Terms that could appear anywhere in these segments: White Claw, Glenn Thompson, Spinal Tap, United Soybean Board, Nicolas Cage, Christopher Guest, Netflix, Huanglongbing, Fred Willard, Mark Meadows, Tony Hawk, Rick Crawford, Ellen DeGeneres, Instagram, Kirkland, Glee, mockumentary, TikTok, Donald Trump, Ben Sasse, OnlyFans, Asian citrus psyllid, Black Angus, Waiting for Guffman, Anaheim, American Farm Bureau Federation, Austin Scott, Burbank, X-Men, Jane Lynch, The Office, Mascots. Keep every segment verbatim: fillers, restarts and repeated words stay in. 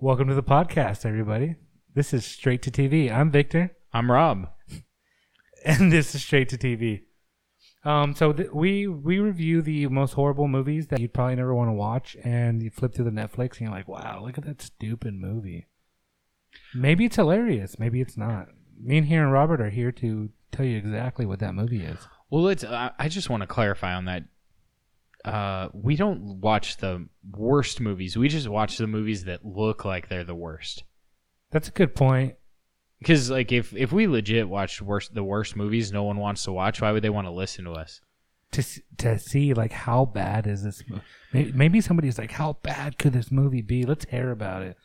Welcome to the podcast, everybody. This is Straight to T V. I'm Victor. I'm Rob. And this is Straight to T V. Um, so th- we we review the most horrible movies that you'd probably never want to watch, and you flip through the Netflix, and you're like, wow, look at that stupid movie. Maybe it's hilarious. Maybe it's not. Me and here and Robert are here to tell you exactly what that movie is. Well, it's, I, I just want to clarify on that. Uh, we don't watch the worst movies. We just watch the movies that look like they're the worst. That's a good point. Because like if, if we legit watched worst, the worst movies no one wants to watch, why would they want to listen to us? To to see like how bad is this movie? Maybe, maybe somebody's like, how bad could this movie be? Let's hear about it.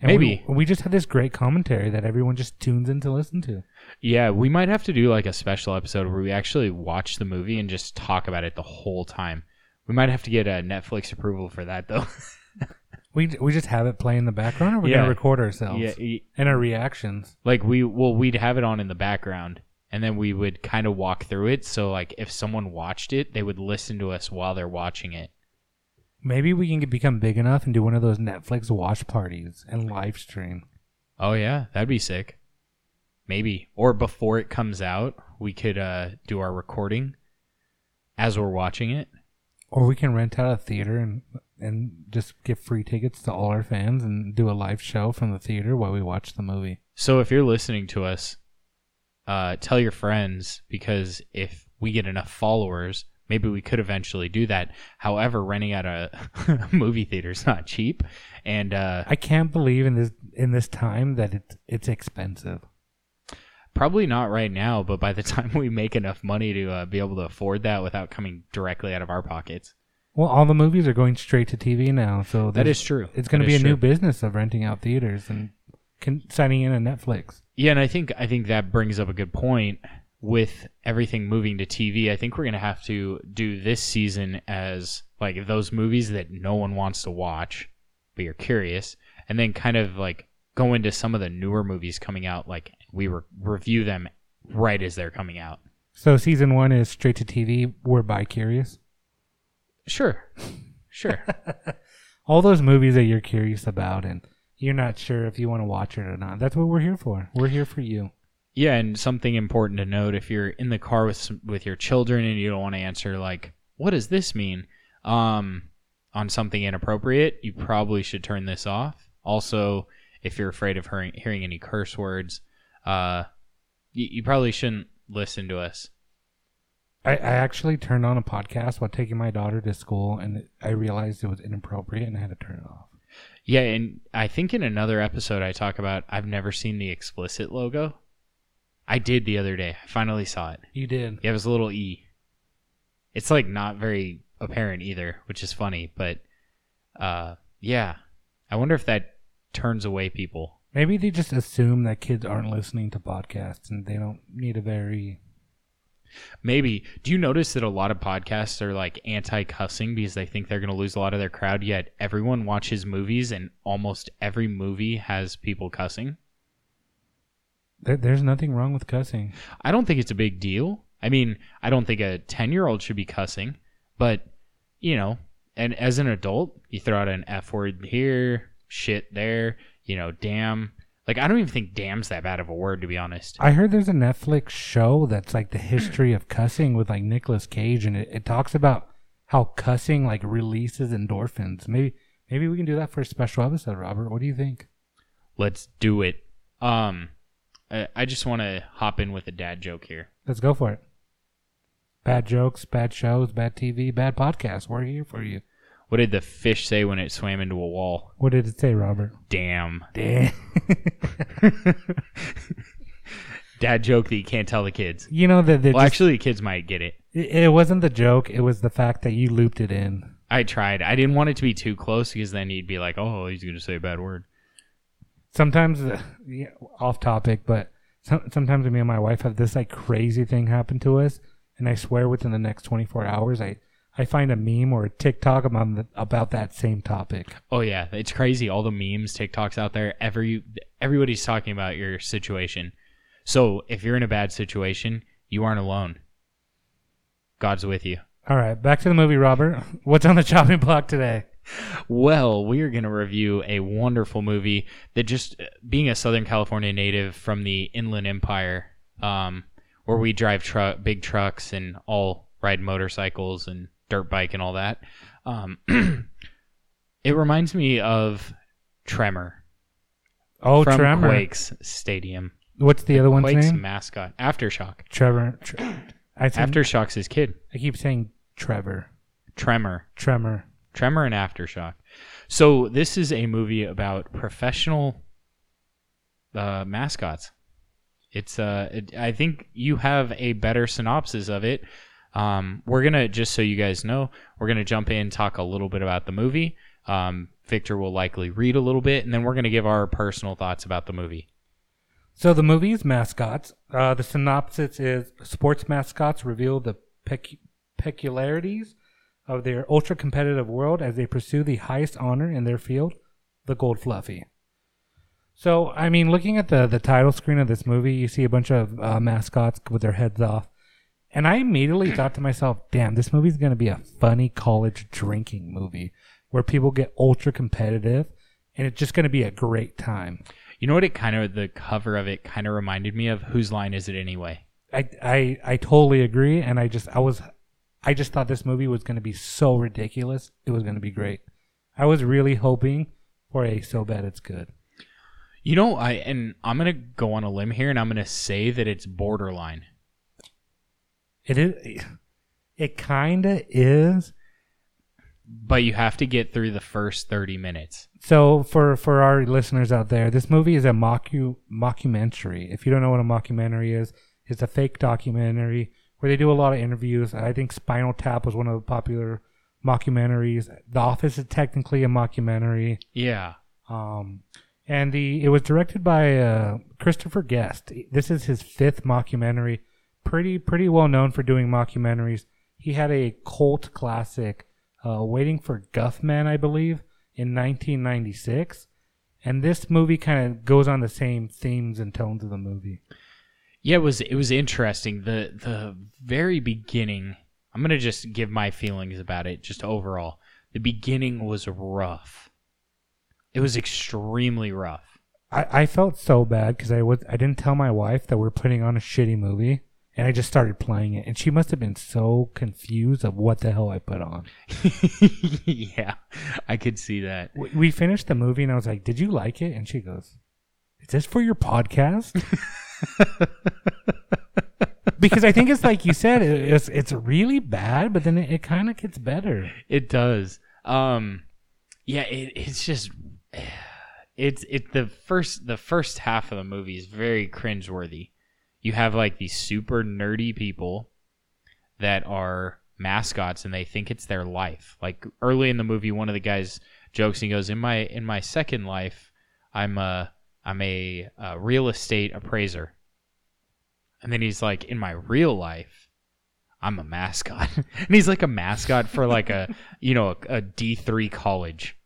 And maybe. We, we just have this great commentary that everyone just tunes in to listen to. Yeah, we might have to do like a special episode where we actually watch the movie and just talk about it the whole time. We might have to get a Netflix approval for that, though. we we just have it play in the background, or we're yeah. going to record ourselves yeah, y- and our reactions. Like, we well, we'd have it on in the background, and then we would kind of walk through it. So, like, if someone watched it, they would listen to us while they're watching it. Maybe we can get, become big enough and do one of those Netflix watch parties and live stream. Oh, yeah. That'd be sick. Maybe. Or before it comes out, we could uh, do our recording as we're watching it. Or we can rent out a theater and and just get free tickets to all our fans and do a live show from the theater while we watch the movie. So if you're listening to us, uh, tell your friends, because if we get enough followers, maybe we could eventually do that. However, renting out a movie theater is not cheap, and uh, I can't believe in this in this time that it's it's expensive. Probably not right now, but by the time we make enough money to uh, be able to afford that without coming directly out of our pockets. Well, all the movies are going straight to T V now, so that is true. It's going to be a true. new business of renting out theaters and con- signing in on Netflix. Yeah, and I think I think that brings up a good point with everything moving to T V. I think we're going to have to do this season as like those movies that no one wants to watch, but you're curious, and then kind of like go into some of the newer movies coming out, like. We re- review them right as they're coming out. So season one is straight to T V. We're bi-curious? Sure. Sure. All those movies that you're curious about and you're not sure if you want to watch it or not. That's what we're here for. We're here for you. Yeah, and something important to note, if you're in the car with some, with your children and you don't want to answer, like, what does this mean? Um, on something inappropriate, you probably should turn this off. Also, if you're afraid of hearing, hearing any curse words, Uh, you, you probably shouldn't listen to us. I, I actually turned on a podcast while taking my daughter to school, and I realized it was inappropriate, and I had to turn it off. Yeah, and I think in another episode I talk about I've never seen the explicit logo. I did the other day. I finally saw it. You did? Yeah, it was a little E. It's, like, not very apparent either, which is funny, but, uh, yeah. I wonder if that turns away people. Maybe they just assume that kids aren't listening to podcasts and they don't need a very... Maybe. Do you notice that a lot of podcasts are like anti-cussing because they think they're going to lose a lot of their crowd, yet everyone watches movies and almost every movie has people cussing? There, there's nothing wrong with cussing. I don't think it's a big deal. I mean, I don't think a ten-year-old should be cussing, but, you know, and as an adult, you throw out an F word here, shit there... You know, damn. Like, I don't even think damn's that bad of a word, to be honest. I heard there's a Netflix show that's, like, the history of cussing with, like, Nicolas Cage, and it, it talks about how cussing, like, releases endorphins. Maybe maybe we can do that for a special episode, Robert. What do you think? Let's do it. Um, I, I just want to hop in with a dad joke here. Let's go for it. Bad jokes, bad shows, bad T V, bad podcasts. We're here for you. What did the fish say when it swam into a wall? What did it say, Robert? Damn. Damn. Dad joke that you can't tell the kids. You know that. Well, just, actually, the kids might get it. It wasn't the joke. It was the fact that you looped it in. I tried. I didn't want it to be too close because then you'd be like, "Oh, he's going to say a bad word." Sometimes, uh, yeah, off topic, but some, sometimes me and my wife have this like crazy thing happen to us, and I swear within the next twenty-four hours, I. I find a meme or a TikTok about, the, about that same topic. Oh, yeah. It's crazy. All the memes, TikToks out there, every everybody's talking about your situation. So if you're in a bad situation, you aren't alone. God's with you. All right. Back to the movie, Robert. What's on the chopping block today? Well, we are going to review a wonderful movie that, just being a Southern California native from the Inland Empire, um, where we drive truck, big trucks and all ride motorcycles and dirt bike and all that. Um, it reminds me of Tremor. Oh, from Tremor. From Quake's Stadium. What's the other one's Quake's name? Quake's mascot. Aftershock. Trevor. Tre- I think Aftershock's his kid. I keep saying Trevor. Tremor. Tremor. Tremor and Aftershock. So this is a movie about professional uh, mascots. It's uh, it, I think you have a better synopsis of it. Um, we're going to, just so you guys know, we're going to jump in, talk a little bit about the movie. Um, Victor will likely read a little bit, and then we're going to give our personal thoughts about the movie. So the movie is Mascots. Uh, the synopsis is, sports mascots reveal the pec- peculiarities of their ultra-competitive world as they pursue the highest honor in their field, the Gold Fluffy. So, I mean, looking at the, the title screen of this movie, you see a bunch of uh, mascots with their heads off. And I immediately thought to myself, damn, this movie's going to be a funny college drinking movie where people get ultra competitive, and it's just going to be a great time. You know what it kind of, the cover of it kind of reminded me of? Whose Line Is It Anyway? I, I, I totally agree. And I just, I was, I just thought this movie was going to be so ridiculous. It was going to be great. I was really hoping for a so bad it's good. You know, I, and I'm going to go on a limb here, and I'm going to say that it's borderline. It is. It kind of is. But you have to get through the first thirty minutes. So for, for our listeners out there, this movie is a mocku, mockumentary. If you don't know what a mockumentary is, it's a fake documentary where they do a lot of interviews. I think Spinal Tap was one of the popular mockumentaries. The Office is technically a mockumentary. Yeah. Um, and the it was directed by uh, Christopher Guest. This is his fifth mockumentary. Pretty pretty well known for doing mockumentaries. He had a cult classic, uh, Waiting for Guffman, I believe, in nineteen ninety-six. And this movie kind of goes on the same themes and tones of the movie. Yeah, it was it was interesting. The the very beginning, I'm going to just give my feelings about it, just overall. The beginning was rough. It was extremely rough. I, I felt so bad because I, I didn't tell my wife that we're putting on a shitty movie. And I just started playing it. And she must have been so confused of what the hell I put on. Yeah, I could see that. We finished the movie, and I was like, did you like it? And she goes, is this for your podcast? Because I think it's like you said, it's it's really bad, but then it, it kind of gets better. It does. Um, yeah, it, it's just... it's it the first The first half of the movie is very cringeworthy. You have like these super nerdy people that are mascots, and they think it's their life. Like early in the movie, one of the guys jokes and he goes, "In my in my second life, I'm a I'm a, a real estate appraiser," and then he's like, "In my real life, I'm a mascot," and he's like a mascot for like a you know a, a D three college.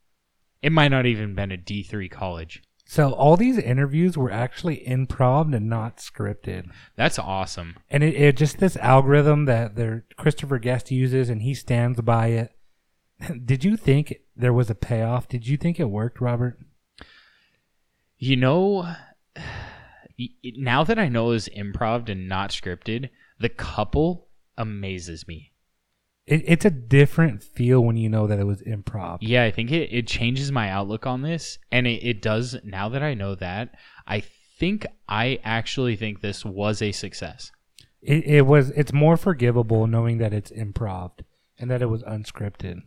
It might not even been a D three college. So all these interviews were actually improv and not scripted. That's awesome. And it, it just this algorithm that their Christopher Guest uses, and he stands by it. Did you think there was a payoff? Did you think it worked, Robert? You know, now that I know it's improv and not scripted, the couple amazes me. It, it's a different feel when you know that it was improv. Yeah, I think it, it changes my outlook on this. And it, it does, now that I know that, I think I actually think this was a success. It, it was, it's more forgivable knowing that it's improv and that it was unscripted.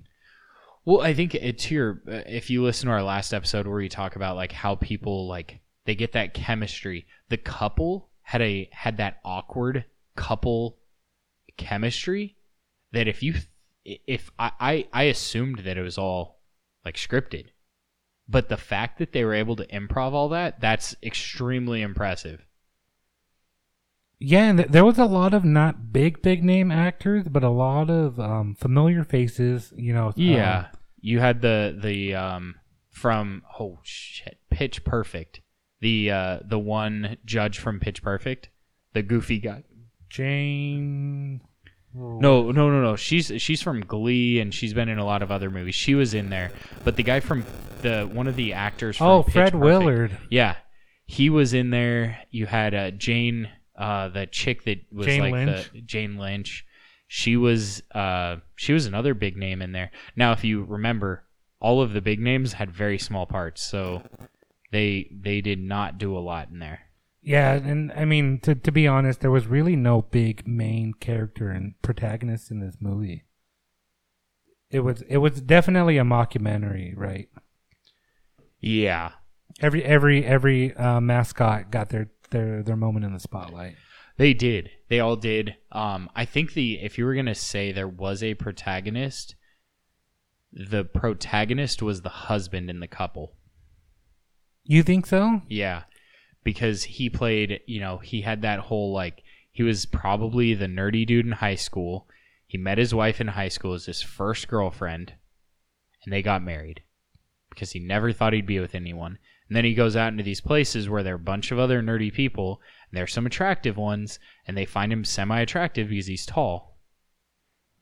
Well, I think it's your, if you listen to our last episode where we talk about like how people, like they get that chemistry. The couple had a, had that awkward couple chemistry. That if you, if I, I, I assumed that it was all like scripted, but the fact that they were able to improv all that, that's extremely impressive. Yeah, and there was a lot of not big, big name actors, but a lot of um, familiar faces, you know. Yeah, um, you had the, the um, from, oh shit, Pitch Perfect. The, uh, the one judge from Pitch Perfect, the goofy guy. Jane... Whoa. No, no, no, no. She's she's from Glee, and she's been in a lot of other movies. She was in there, but the guy from the one of the actors. From oh, Pitch Fred Perfect, Willard. Yeah, he was in there. You had uh, Jane, uh, the chick that was Jane like Lynch. the Jane Lynch. She was uh, she was another big name in there. Now, if you remember, all of the big names had very small parts, so they they did not do a lot in there. Yeah, and I mean, to to be honest, there was really no big main character and protagonist in this movie. It was it was definitely a mockumentary, right? Yeah. Every every every uh, mascot got their, their, their moment in the spotlight. They did. They all did. Um, I think the if you were gonna say there was a protagonist, the protagonist was the husband in the couple. You think so? Yeah. Because he played, you know, he had that whole, like, he was probably the nerdy dude in high school. He met his wife in high school as his first girlfriend, and they got married because he never thought he'd be with anyone. And then he goes out into these places where there are a bunch of other nerdy people, and there are some attractive ones, and they find him semi-attractive because he's tall.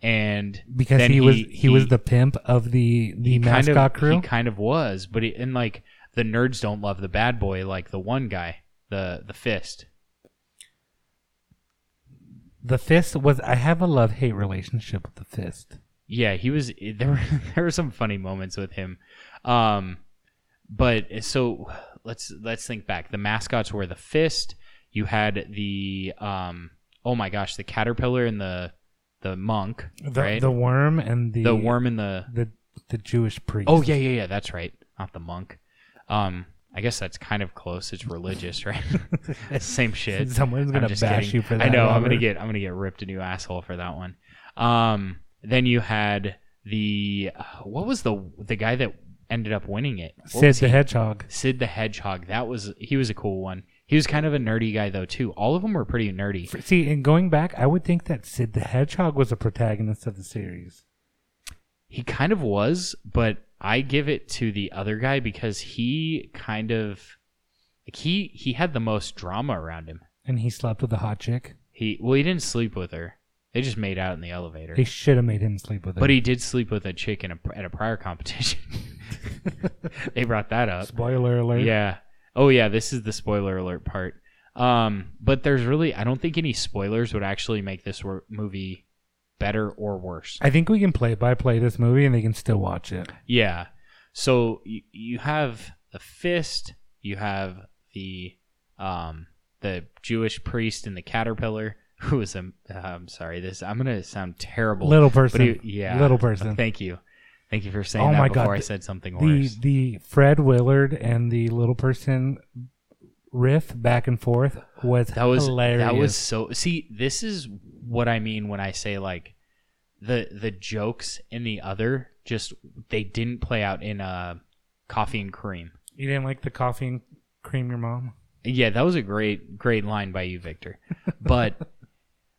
And because he, he was he, he was the pimp of the, the mascot kind of, crew? He kind of was, but he, and, like... the nerds don't love the bad boy like the one guy, the the Fist. The Fist was... I have a love-hate relationship with the Fist. Yeah, he was... There were, there were some funny moments with him. Um, but so let's let's think back. The mascots were the Fist. You had the... Um, oh my gosh, the caterpillar and the the monk, the, right? The worm and the... The worm and the... The, the Jewish priest. Oh, yeah, yeah, yeah. That's right. Not the monk. Um, I guess that's kind of close. It's religious, right? Same shit. Someone's gonna bash kidding. you for that. I know. Robert. I'm gonna get. I'm gonna get ripped a new asshole for that one. Um, then you had the uh, what was the the guy that ended up winning it? What Sid the he? Hedgehog. Sid the Hedgehog. That was he was a cool one. He was kind of a nerdy guy though too. All of them were pretty nerdy. See, and going back, I would think that Sid the Hedgehog was a protagonist of the series. He kind of was, but I give it to the other guy because he kind of, like he he had the most drama around him. And he slept with the hot chick? He Well, he didn't sleep with her. They just made out in the elevator. They should have made him sleep with her. But he did sleep with a chick in a, at a prior competition. They brought that up. Spoiler alert. Yeah. Oh, yeah, this is the spoiler alert part. Um, but there's really, I don't think any spoilers would actually make this wor- movie... better or worse. I think we can play by play this movie and they can still watch it. Yeah. So you, you have the Fist, you have the um the Jewish priest and the caterpillar who is a uh, I'm sorry this I'm going to sound terrible. Little person. He, yeah. Little person. Thank you. Thank you for saying oh that my before God. I said something the, worse. The the Fred Willard and the little person riff back and forth was, that was hilarious. That was so See, this is what I mean when I say like the the jokes in the other just they didn't play out in uh Coffee and Cream. You didn't like the Coffee and Cream your mom? Yeah, that was a great great line by you, Victor. But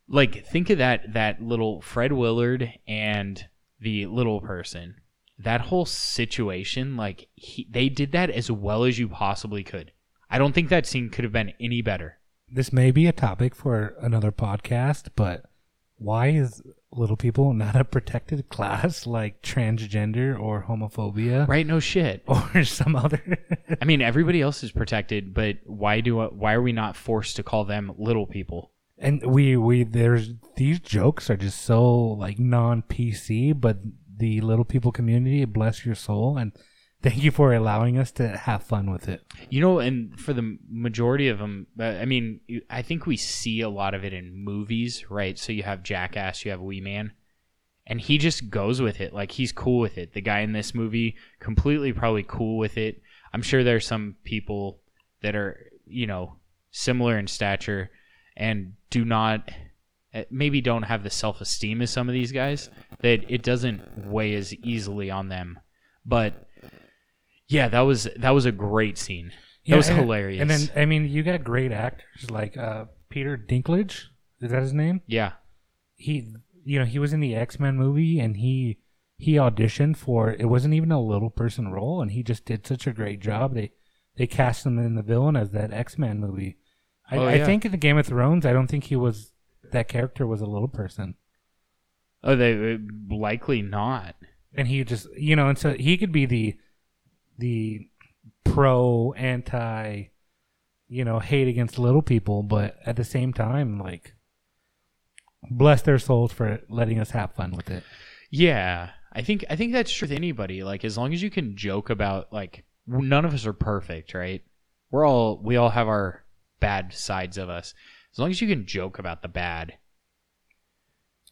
like think of that that little Fred Willard and the little person. That whole situation like he, they did that as well as you possibly could. I don't think that scene could have been any better. This may be a topic for another podcast, but why is little people not a protected class like transgender or homophobia? Right, no shit. Or some other. I mean, everybody else is protected, but why do why are we not forced to call them little people? And we, we there's these jokes are just so like non-P C, but the little people community, bless your soul, and thank you for allowing us to have fun with it. You know, and for the majority of them, I mean, I think we see a lot of it in movies, right? So you have Jackass, you have Wee Man, and he just goes with it. Like, he's cool with it. The guy in this movie, completely probably cool with it. I'm sure there's some people that are, you know, similar in stature and do not, maybe don't have the self-esteem as some of these guys, that it doesn't weigh as easily on them. But... yeah, that was that was a great scene. That yeah, was and, hilarious. And then, I mean, you got great actors like uh, Peter Dinklage. Is that his name? Yeah. He, you know, he was in the X-Men movie, and he he auditioned for it wasn't even a little person role, and he just did such a great job. They they cast him in the villain as that X-Men movie. I, oh, yeah. I think in the Game of Thrones, I don't think he was that character was a little person. Oh, they likely not. And he just, you know, and so he could be the the pro, anti, you know, hate against little people, but at the same time, like, bless their souls for letting us have fun with it. Yeah, I think I think that's true with anybody. Like, as long as you can joke about, like, none of us are perfect, right? We're all we all have our bad sides of us. As long as you can joke about the bad,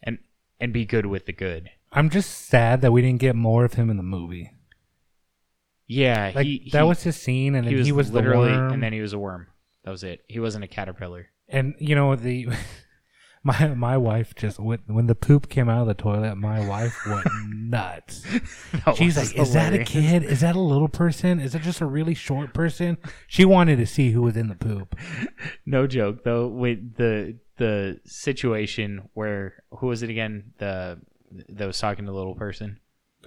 and and be good with the good. I'm just sad that we didn't get more of him in the movie. Yeah, like, he, that he, was his scene, and he was, he was literally, the worm. And then he was a worm. That was it. He wasn't a caterpillar. And you know the, my my wife just went, when the poop came out of the toilet. My wife went nuts. She's like, hilarious. "Is that a kid? Is that a little person? Is it just a really short person?" She wanted to see who was in the poop. No joke though. With the the situation where who was it again? The that was talking to the little person.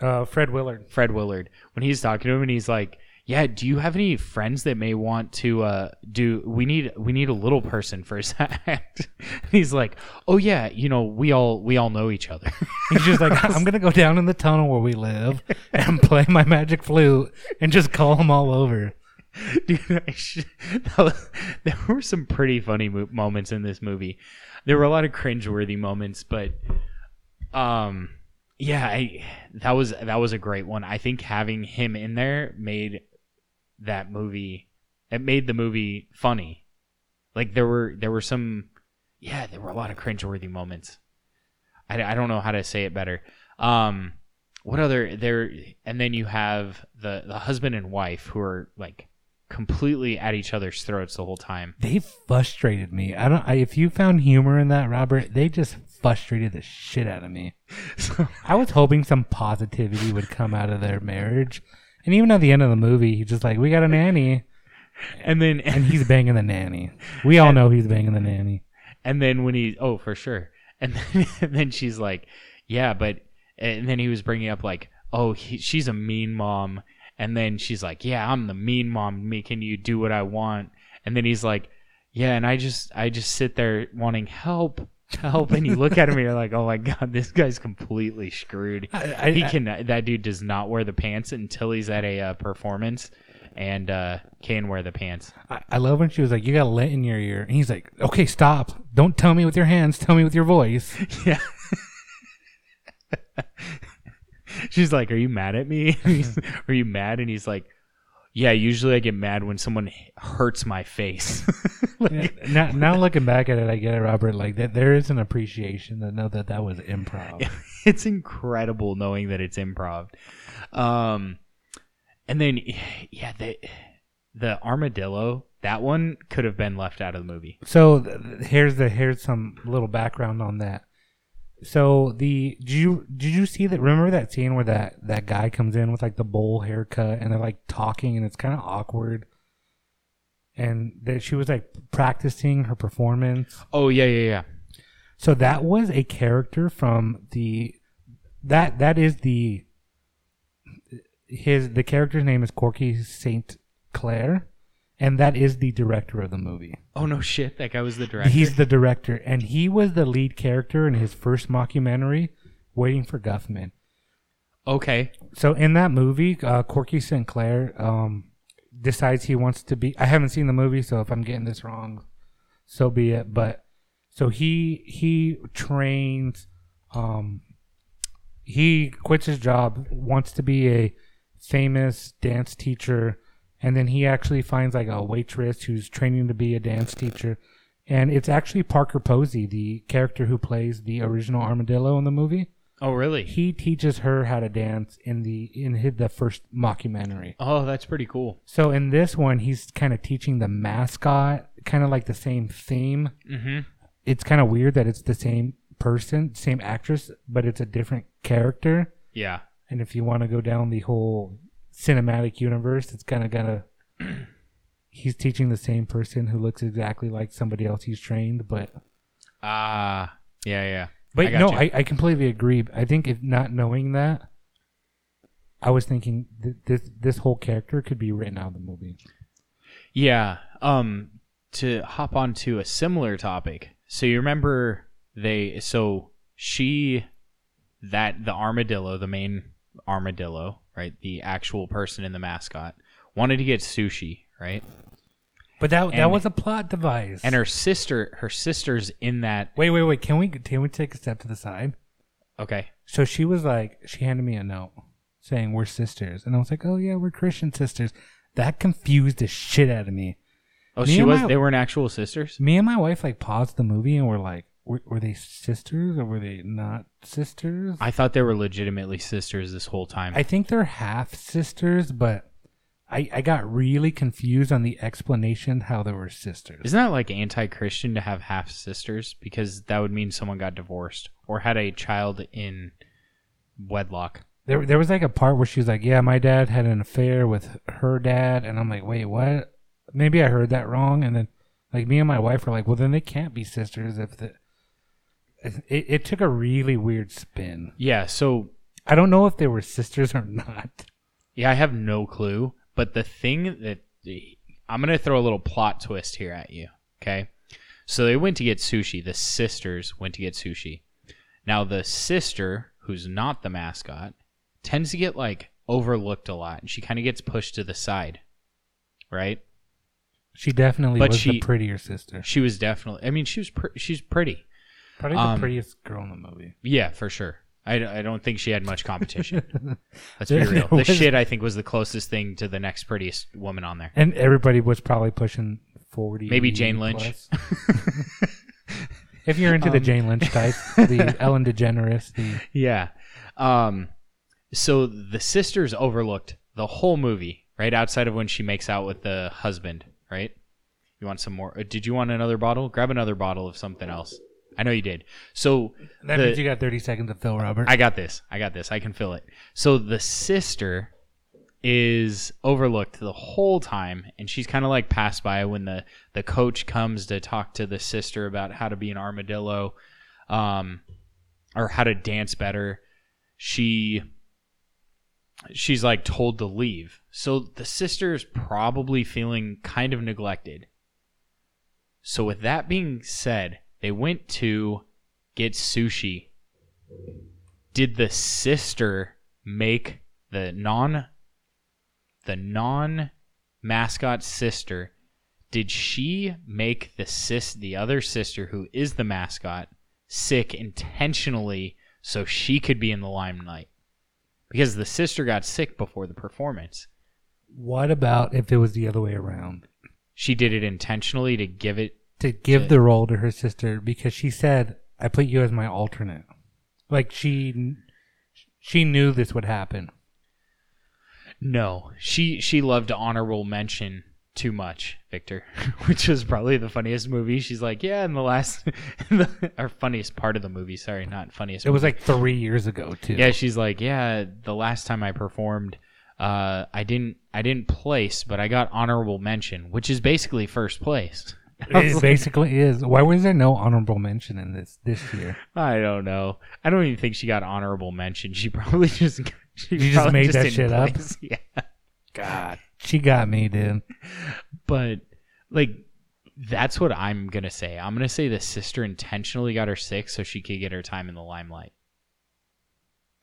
Uh, Fred Willard. Fred Willard. When he's talking to him, and he's like, "Yeah, do you have any friends that may want to uh, do? We need we need a little person for his act." He's like, "Oh yeah, you know we all we all know each other." He's just like, "I'm gonna go down in the tunnel where we live and play my magic flute and just call them all over." Dude, I should, that was, there were some pretty funny mo- moments in this movie. There were a lot of cringeworthy moments, but um. Yeah, I, that was that was a great one. I think having him in there made that movie. It made the movie funny. Like there were there were some, yeah, there were a lot of cringeworthy moments. I, I don't know how to say it better. Um, what other there? And then you have the the husband and wife who are like completely at each other's throats the whole time. They frustrated me. I don't. I, if you found humor in that, Robert, they just frustrated the shit out of me. So, I was hoping some positivity would come out of their marriage, and even at the end of the movie, he's just like, "We got a nanny," and then and he's banging the nanny. We all and, know he's banging the nanny. And then when he, oh for sure, and then, and then she's like, "Yeah, but," and then he was bringing up like, "Oh, he, she's a mean mom," and then she's like, "Yeah, I'm the mean mom, making you do what I want," and then he's like, "Yeah, and I just I just sit there wanting help." Help, and you look at him and you're like, oh my god, this guy's completely screwed. I, I, he can I, that dude does not wear the pants until he's at a uh, performance, and uh can wear the pants. I, I love when she was like, "You got lint in your ear," and he's like, "Okay, stop, don't tell me with your hands, tell me with your voice." Yeah. She's like, "Are you mad at me?" Are you mad? And he's like, "Yeah, usually I get mad when someone hurts my face." Like, yeah, now, now looking back at it, I get it, Robert. Like that, there is an appreciation to know that that was improv. It's incredible knowing that it's improv. Um, and then, yeah, the the armadillo. That one could have been left out of the movie. So here's the here's some little background on that. So the did you did you see that? Remember that scene where that, that guy comes in with like the bowl haircut and they're like talking and it's kind of awkward. And that she was like practicing her performance. Oh yeah yeah yeah. So that was a character from the that that is the his the character's name is Corky Saint Clair. And that is the director of the movie. Oh, no shit. That guy was the director? He's the director. And he was the lead character in his first mockumentary, Waiting for Guffman. Okay. So in that movie, uh, Corky Saint Clair um, decides he wants to be... I haven't seen the movie, so if I'm getting this wrong, so be it. But so he he trains... Um, he quits his job, wants to be a famous dance teacher... And then he actually finds like a waitress who's training to be a dance teacher. And it's actually Parker Posey, the character who plays the original armadillo in the movie. Oh, really? He teaches her how to dance in the in his, the first mockumentary. Oh, that's pretty cool. So in this one, he's kind of teaching the mascot, kind of like the same theme. Mm-hmm. It's kind of weird that it's the same person, same actress, but it's a different character. Yeah. And if you want to go down the whole... cinematic universe, it's kind of gonna he's teaching the same person who looks exactly like somebody else he's trained, but ah uh, yeah yeah but I no I, I completely agree. I think if not knowing that, I was thinking th- this this whole character could be written out of the movie. Yeah. Um to hop on to a similar topic, so you remember they so she that the armadillo, the main armadillo, right, the actual person in the mascot, wanted to get sushi, right? But that and, that was a plot device. And her sister, her sister's in that. Wait, wait, wait. Can we can we take a step to the side? Okay. So she was like, she handed me a note saying we're sisters, and I was like, oh yeah, we're Christian sisters. That confused the shit out of me. Oh, me she was. My, they weren't actual sisters. Me and my wife like paused the movie and were like, were, were they sisters or were they not sisters? I thought they were legitimately sisters this whole time. I think they're half sisters, but. I, I got really confused on the explanation how they were sisters. Isn't that like anti-Christian to have half sisters? Because that would mean someone got divorced or had a child in wedlock. There there was like a part where she was like, yeah, my dad had an affair with her dad. And I'm like, wait, what? Maybe I heard that wrong. And then like me and my wife were like, well, then they can't be sisters. If the... it, it took a really weird spin. Yeah, so... I don't know if they were sisters or not. Yeah, I have no clue. But the thing that... I'm going to throw a little plot twist here at you, okay? So they went to get sushi. The sisters went to get sushi. Now, the sister, who's not the mascot, tends to get, like, overlooked a lot. And she kind of gets pushed to the side, right? She definitely but was she, the prettier sister. She was definitely... I mean, she was pr- she's pretty. Probably um, the prettiest girl in the movie. Yeah, for sure. I, I don't think she had much competition. Let's be real. The shit, I think, was the closest thing to the next prettiest woman on there. And everybody was probably pushing forty. Maybe Jane Lynch. If you're into um, the Jane Lynch type, the Ellen DeGeneres. The... Yeah. Um, so the sister's overlooked the whole movie, right? Outside of when she makes out with the husband, right? You want some more? Did you want another bottle? Grab another bottle of something else. I know you did. So that the, means you got thirty seconds to fill, Robert. I got this. I got this. I can fill it. So the sister is overlooked the whole time, and she's kind of like passed by when the, the coach comes to talk to the sister about how to be an armadillo, um, or how to dance better. She she's like told to leave. So the sister is probably feeling kind of neglected. So with that being said. They went to get sushi. Did the sister make the non the non mascot sister? Did she make the sis the other sister who is the mascot sick intentionally so she could be in the limelight? Because the sister got sick before the performance. What about if it was the other way around? She did it intentionally to give it to give the role to her sister because she said, I put you as my alternate. Like, she she knew this would happen. No. She she loved honorable mention too much, Victor, which was probably the funniest movie. She's like, yeah, in the last... In the, our funniest part of the movie. Sorry, not funniest. It movie. was like three years ago, too. Yeah, she's like, yeah, the last time I performed, uh, I didn't I didn't place, but I got honorable mention, which is basically first place. It basically is. Why was there no honorable mention in this this year? I don't know. I don't even think she got honorable mention. She probably just she you probably just made just that shit place. Up. Yeah. God, she got me, dude. But like, that's what I'm gonna say. I'm gonna say the sister intentionally got her sick so she could get her time in the limelight.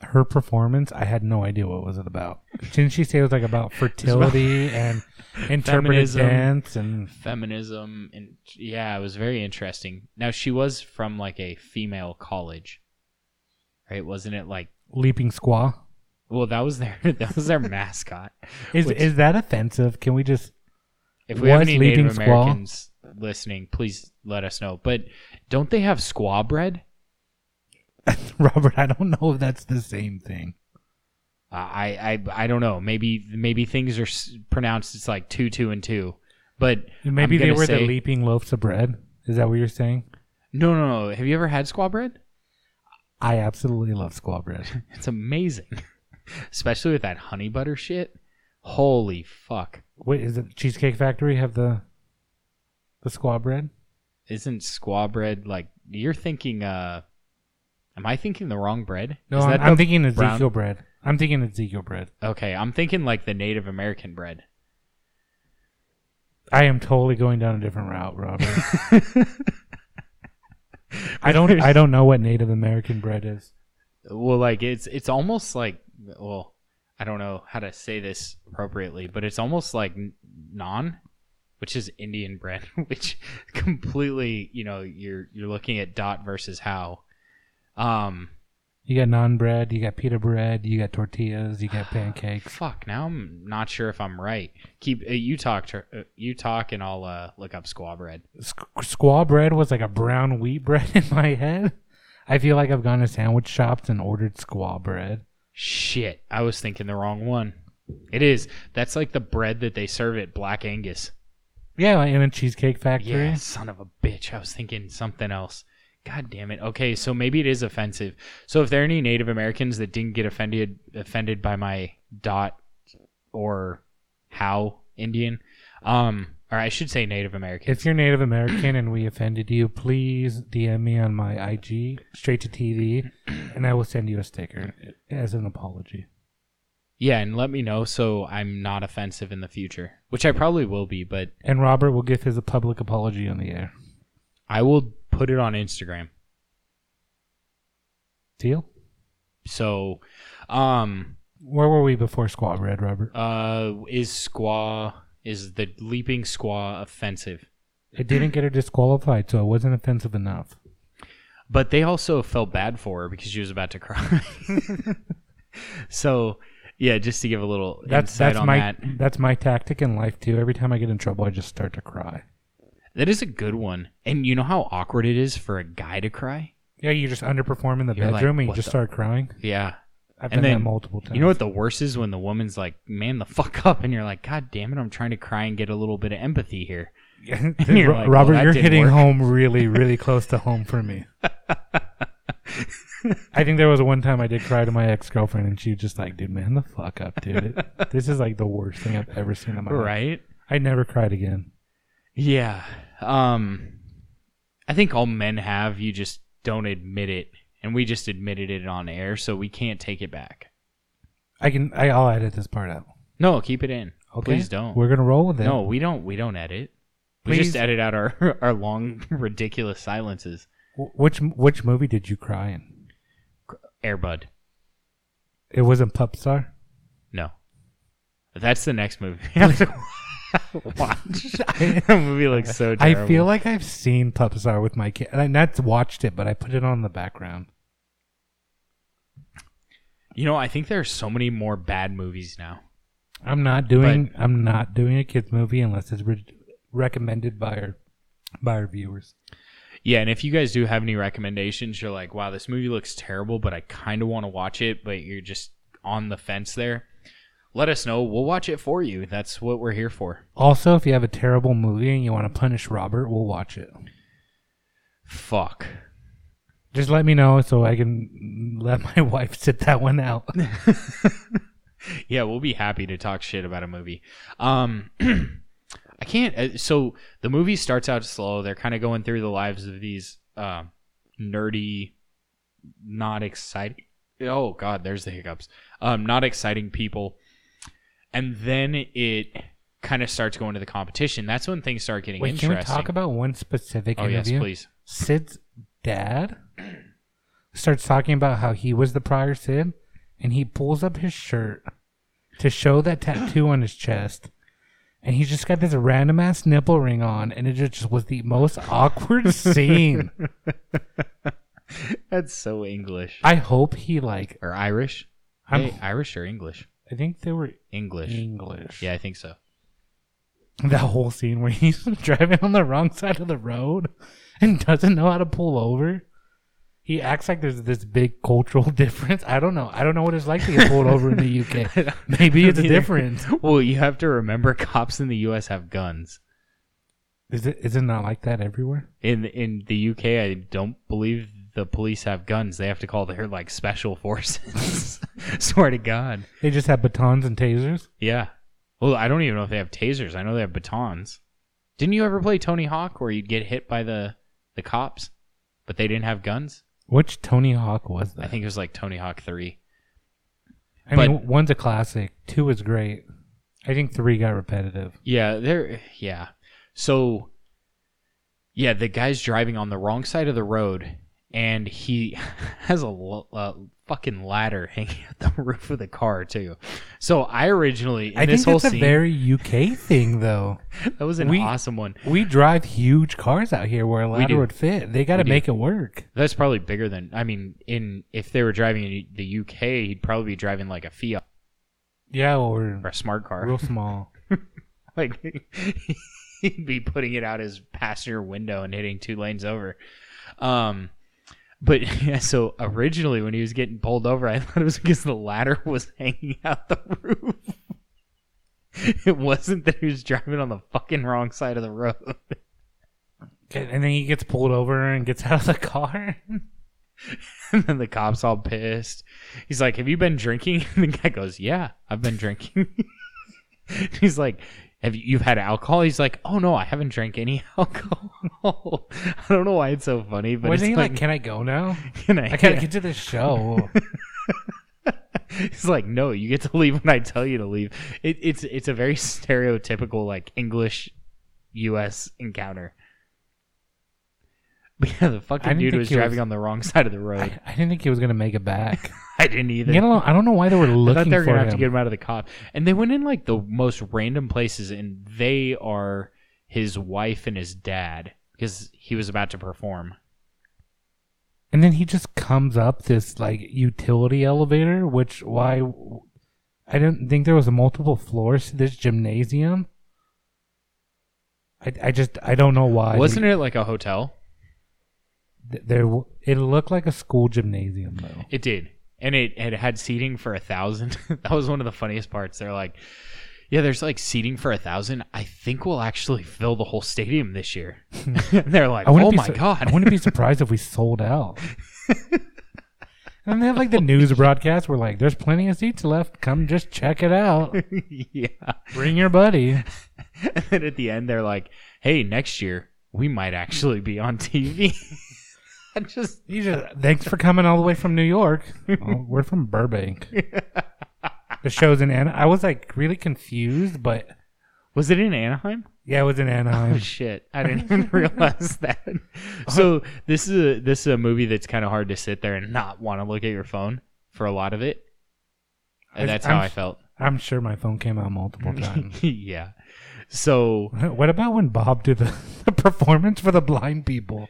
Her performance, I had no idea what was it about. Didn't she say it was like about fertility and interpretive feminism, dance and feminism? And yeah, it was very interesting. Now she was from like a female college, right? Wasn't it like Leaping Squaw? Well, that was their that was their mascot. Is which, is that offensive? Can we just? If we have any Leaping Native Squaw? Americans listening, please let us know. But don't they have squaw bread? Robert, I don't know if that's the same thing. Uh, I, I I don't know. Maybe maybe things are s- pronounced. It's like two, two, and two. But maybe they were say, the leaping loaves of bread. Is that what you're saying? No, no, no. Have you ever had squaw bread? I absolutely love squaw bread. It's amazing, especially with that honey butter shit. Holy fuck! Wait, is it Cheesecake Factory have the the squaw bread? Isn't squaw bread like you're thinking? Uh, Am I thinking the wrong bread? No, I'm, I'm thinking Ezekiel brown? bread. I'm thinking Ezekiel bread. Okay, I'm thinking like the Native American bread. I am totally going down a different route, Robert. I don't. I don't know what Native American bread is. Well, like it's it's almost like, well, I don't know how to say this appropriately, but it's almost like naan, which is Indian bread, which completely, you know, you're you're looking at dot versus how. Um, you got naan bread, you got pita bread, you got tortillas, you got pancakes. Fuck, now I'm not sure if I'm right. Keep uh, you talk, to, uh, you talk, and I'll uh, look up squaw bread. Squ- squaw bread was like a brown wheat bread in my head. I feel like I've gone to sandwich shops and ordered squaw bread. Shit, I was thinking the wrong one. It is. That's like the bread that they serve at Black Angus. Yeah, in a Cheesecake Factory. Yeah, son of a bitch. I was thinking something else. God damn it. Okay, so maybe it is offensive. So if there are any Native Americans that didn't get offended offended by my dot or how Indian, um, or I should say Native American. If you're Native American and we offended you, please D M me on my I G, straight to T V, and I will send you a sticker as an apology. Yeah, and let me know so I'm not offensive in the future, which I probably will be, but... And Robert will give his a public apology on the air. I will put it on Instagram. Deal? So, um... where were we before squaw bread, Robert? Uh, is squaw... Is the leaping squaw offensive? It didn't get her disqualified, so it wasn't offensive enough. But they also felt bad for her because she was about to cry. So, yeah, just to give a little that's, insight that's on my, that. That's my tactic in life, too. Every time I get in trouble, I just start to cry. That is a good one. And you know how awkward it is for a guy to cry? Yeah, you just underperform in the You're bedroom like, and you just the... start crying? Yeah. I've done that multiple times. You know what the worst is? When the woman's like, man, the fuck up. And you're like, God damn it, I'm trying to cry and get a little bit of empathy here. And you're like, Robert, well, you're hitting work. home really, really close to home for me. I think there was one time I did cry to my ex-girlfriend, and she was just like, dude, man, the fuck up, dude. It, this is like the worst thing I've ever seen in my life. Right? I never cried again. Yeah. Um, I think all men have. You just don't admit it. And we just admitted it on air, so we can't take it back. I can. I, I'll edit this part out. No, keep it in. Okay. Please don't. We're gonna roll with it. No, we don't. We don't edit. Please. We just edit out our our long, ridiculous silences. Which Which movie did you cry in? Air Bud. It wasn't Pup Star? No. That's the next movie. Watch. That movie looks so terrible. I feel like I've seen Pup Star with my kid. I not watched it, but I put it on the background. You know, I think there are so many more bad movies now. I'm not doing. But, I'm not doing a kids movie unless it's re- recommended by our by our viewers. Yeah, and if you guys do have any recommendations, you're like, wow, this movie looks terrible, but I kind of want to watch it, but you're just on the fence there. Let us know. We'll watch it for you. That's what we're here for. Also, if you have a terrible movie and you want to punish Robert, we'll watch it. Fuck. Just let me know so I can let my wife sit that one out. Yeah, we'll be happy to talk shit about a movie. Um, I can't. Uh, so the movie starts out slow. They're kind of going through the lives of these uh, nerdy, not exciting. Oh, God, there's the hiccups. Um, not exciting people. And then it kind of starts going to the competition. That's when things start getting Wait, interesting. Can we talk about one specific oh, interview? Yes, please. Sid's dad starts talking about how he was the prior Sid, and he pulls up his shirt to show that tattoo on his chest, and he's just got this random-ass nipple ring on, and it just was the most awkward scene. That's so English. I hope he, like... Or Irish? I'm hey, Irish or English? I think they were English. English. Yeah, I think so. That whole scene where he's driving on the wrong side of the road and doesn't know how to pull over. He acts like there's this big cultural difference. I don't know. I don't know what it's like to get pulled over in the U K. Maybe it's different. Well, you have to remember cops in the U S have guns. Is it, is it not like that everywhere? In in the U K, I don't believe... The police have guns. They have to call their like special forces. Swear to God. They just have batons and tasers? Yeah. Well, I don't even know if they have tasers. I know they have batons. Didn't you ever play Tony Hawk where you'd get hit by the, the cops, but they didn't have guns? Which Tony Hawk was that? I think it was like Tony Hawk three. I but, mean, one's a classic. Two is great. I think three got repetitive. Yeah. They're, yeah. So, yeah, the guy's driving on the wrong side of the road. And he has a uh, fucking ladder hanging at the roof of the car too. So I originally in I this think whole that's scene, a very U K thing though. That was an we, awesome one. We drive huge cars out here where a ladder would fit. They got to make it work. That's probably bigger than I mean. In if they were driving in the U K, he'd probably be driving like a Fiat. Yeah, or, or a smart car, real small. Like he'd be putting it out his passenger window and hitting two lanes over. Um, but yeah, so originally when he was getting pulled over, I thought it was because the ladder was hanging out the roof. It wasn't that he was driving on the fucking wrong side of the road. And then he gets pulled over and gets out of the car. And then the cop's all pissed. He's like, "Have you been drinking?" And the guy goes, "Yeah, I've been drinking." He's like, "Have you, you've had alcohol?" He's like, "Oh no, I haven't drank any alcohol." I don't know why it's so funny, but wasn't he like, like, "Can I go now? Can I? I can't yeah. get to this show." He's like, "No, you get to leave when I tell you to leave." It, it's it's a very stereotypical like English, U S encounter. But yeah, the fucking dude was driving was, on the wrong side of the road. I, I didn't think he was going to make it back. I didn't either. You know, I don't know why they were looking for him. I thought they were going to have to get him out of the cop. And they went in like the most random places, and they are his wife and his dad because he was about to perform. And then he just comes up this like utility elevator, which why I didn't think there was multiple floors to this gymnasium. I, I just, I don't know why. Wasn't it like a hotel? There, it looked like a school gymnasium, though. It did, and it, it had seating for a thousand. That was one of the funniest parts. They're like, "Yeah, there's like seating for a thousand. I think we'll actually fill the whole stadium this year." And they're like, "Oh my su- god!" I wouldn't be surprised if we sold out. And they have like the news broadcast where like, "There's plenty of seats left. Come just check it out." Yeah, bring your buddy. And then at the end, they're like, "Hey, next year we might actually be on T V." I just, you just thanks for coming all the way from New York. Oh, we're from Burbank. The show's in Anaheim. I was like really confused, but was it in Anaheim? Yeah, it was in Anaheim. Oh shit, I didn't even realize that. So this is a, this is a movie that's kind of hard to sit there and not want to look at your phone for a lot of it. And that's I'm, how I felt. I'm sure my phone came out multiple times. Yeah. So what about when Bob did the, the performance for the blind people?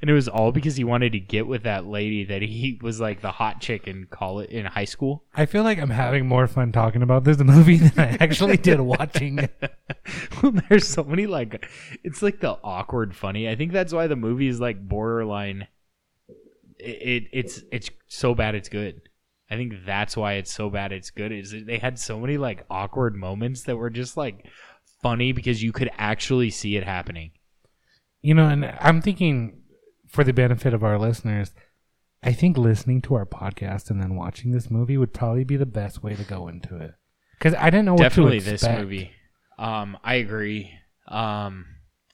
And it was all because he wanted to get with that lady that he was like the hot chick in college, in high school. I feel like I'm having more fun talking about this movie than I actually did watching it. Well, there's so many like, it's like the awkward funny. I think that's why the movie is like borderline. It, it it's it's so bad it's good. I think that's why it's so bad it's good. Is they had so many like awkward moments that were just like funny because you could actually see it happening. You know, and I'm thinking, for the benefit of our listeners, I think listening to our podcast and then watching this movie would probably be the best way to go into it. Because I didn't know what Definitely to expect. Definitely this movie. Um, I agree. Um,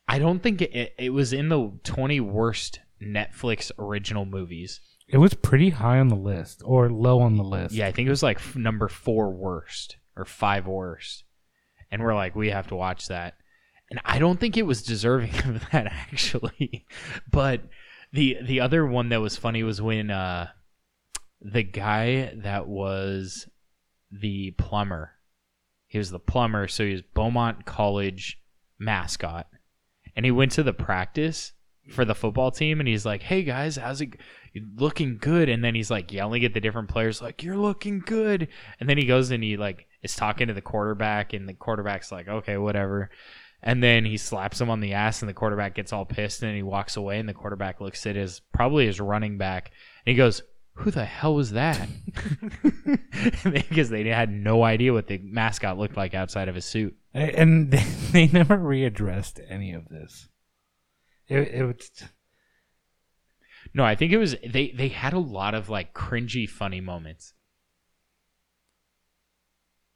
I don't think it, it, it was in the twenty worst Netflix original movies. It was pretty high on the list or low on the list. Yeah, I think it was like f- number four worst or five worst. And we're like, we have to watch that. And I don't think it was deserving of that, actually. But... The the other one that was funny was when uh, the guy that was the plumber, he was the plumber, so he was Beaumont College mascot, and he went to the practice for the football team, and he's like, "Hey guys, how's it g- looking good?" And then he's like yelling at the different players, like, "You're looking good." And then he goes and he like is talking to the quarterback, and the quarterback's like, "Okay, whatever." And then he slaps him on the ass, and the quarterback gets all pissed, and then he walks away, and the quarterback looks at his, probably his running back, and he goes, "Who the hell was that?" Because they had no idea what the mascot looked like outside of his suit. And they, they never readdressed any of this. It, it was... No, I think it was, they, they had a lot of like cringy, funny moments.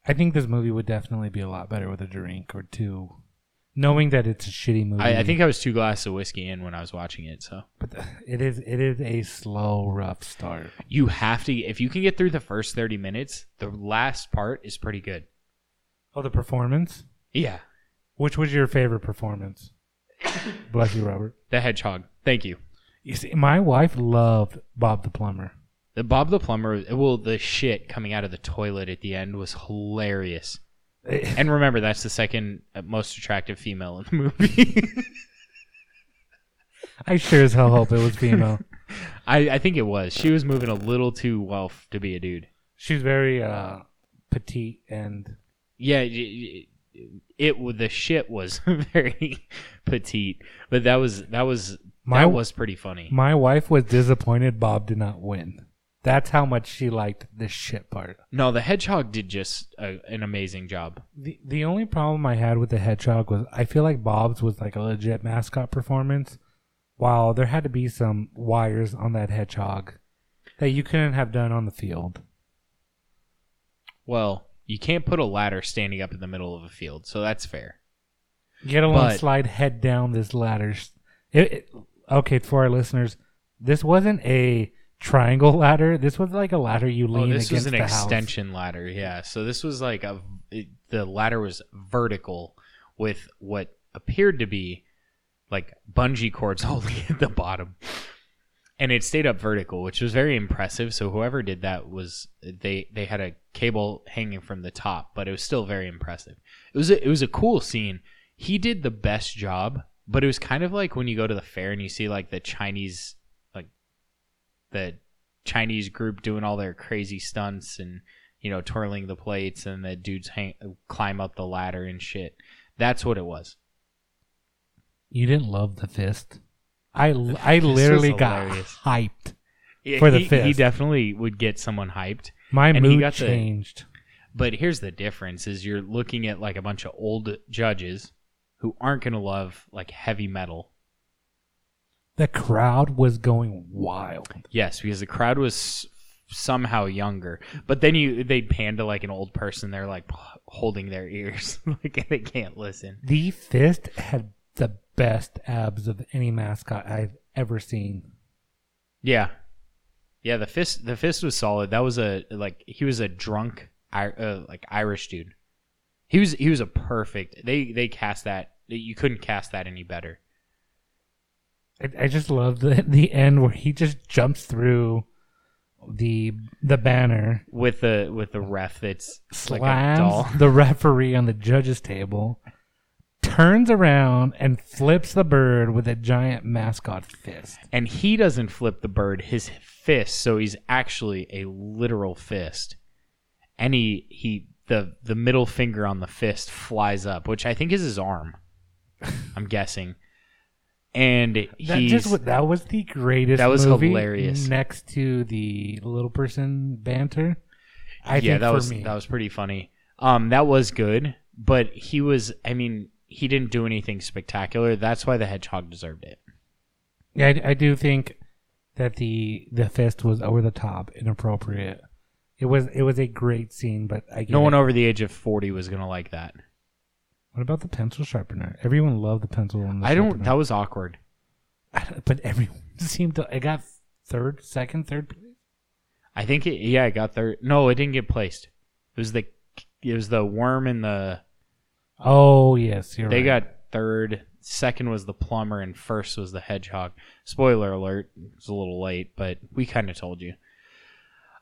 I think this movie would definitely be a lot better with a drink or two. Knowing that it's a shitty movie. I, I think I was two glasses of whiskey in when I was watching it, so. But the, it is it is a slow, rough start. You have to, if you can get through the first thirty minutes, the last part is pretty good. Oh, the performance? Yeah. Which was your favorite performance? Bless you, Robert. The Hedgehog. Thank you. You see, my wife loved Bob the Plumber. The Bob the Plumber, well, the shit coming out of the toilet at the end was hilarious. And remember, that's the second most attractive female in the movie. I sure as hell hope it was female. I, I think it was. She was moving a little too well to be a dude. She's very uh, petite and... Yeah, it, it the shit was very petite, but that was that was my, that was pretty funny. My wife was disappointed Bob did not win. That's how much she liked the shit part. No, the hedgehog did just a, an amazing job. The the only problem I had with the hedgehog was I feel like Bob's was like a legit mascot performance. Wow, there had to be some wires on that hedgehog that you couldn't have done on the field. Well, you can't put a ladder standing up in the middle of a field, so that's fair. Get a long but, slide head down this ladder. It, it, okay, for our listeners, this wasn't a triangle ladder. This was like a ladder you lean against the house. Oh, this was an extension ladder, yeah. So this was like a it, the ladder was vertical with what appeared to be like bungee cords only at the bottom, and it stayed up vertical, which was very impressive. So whoever did that was they they had a cable hanging from the top, but it was still very impressive. It was a, it was a cool scene. He did the best job, but it was kind of like when you go to the fair and you see like the Chinese like the Chinese group doing all their crazy stunts and you know twirling the plates and the dudes hang, climb up the ladder and shit. That's what it was. You didn't love the fist. I, I literally got hyped yeah, for the he, fist. He definitely would get someone hyped. My and mood got changed. The, but here's the difference is you're looking at like a bunch of old judges who aren't going to love like heavy metal. The crowd was going wild. Yes, because the crowd was somehow younger. But then you they'd pan to like an old person. They're like holding their ears. Like they can't listen. The fist had the best abs of any mascot I've ever seen. Yeah, yeah. The fist, the fist was solid. That was a like he was a drunk, uh, like Irish dude. He was he was a perfect. They they cast that. You couldn't cast that any better. I, I just love the the end where he just jumps through the the banner with the with the ref that's slams like a doll. The referee on the judges table. Turns around and flips the bird with a giant mascot fist. And he doesn't flip the bird, his fist, so he's actually a literal fist. And he, he the, the middle finger on the fist flies up, which I think is his arm, I'm guessing. And that, he's, just, that was the greatest that was movie hilarious. Next to the little person banter. I yeah, think that for was, me. That was pretty funny. Um, that was good, but he was, I mean... He didn't do anything spectacular. That's why the hedgehog deserved it. Yeah, I, I do think that the the fist was over the top, inappropriate. It was it was a great scene, but I get no one it. Over the age of forty was gonna like that. What about the pencil sharpener? Everyone loved the pencil. And the I don't. Sharpener. That was awkward. I, but everyone seemed to. It got third, second, third place. I think it. Yeah, it got third. No, it didn't get placed. It was the it was the worm and the. Oh, yes, you're they right. They got third. Second was the plumber, and first was the hedgehog. Spoiler alert, it was a little late, but we kind of told you.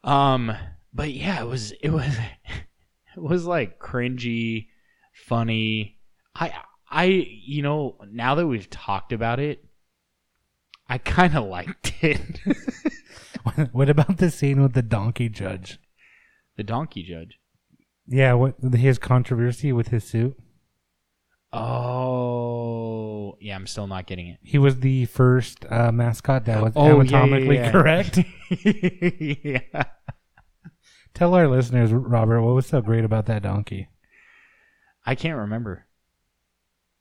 Um, But yeah, it was it was, it was like cringy, funny. I, I, you know, now that we've talked about it, I kind of liked it. What about the scene with the donkey judge? The donkey judge? Yeah, what his controversy with his suit. Oh, yeah, I'm still not getting it. He was the first uh, mascot that was oh, anatomically yeah, yeah, yeah. correct. Yeah. Tell our listeners, Robert, what was so great about that donkey? I can't remember.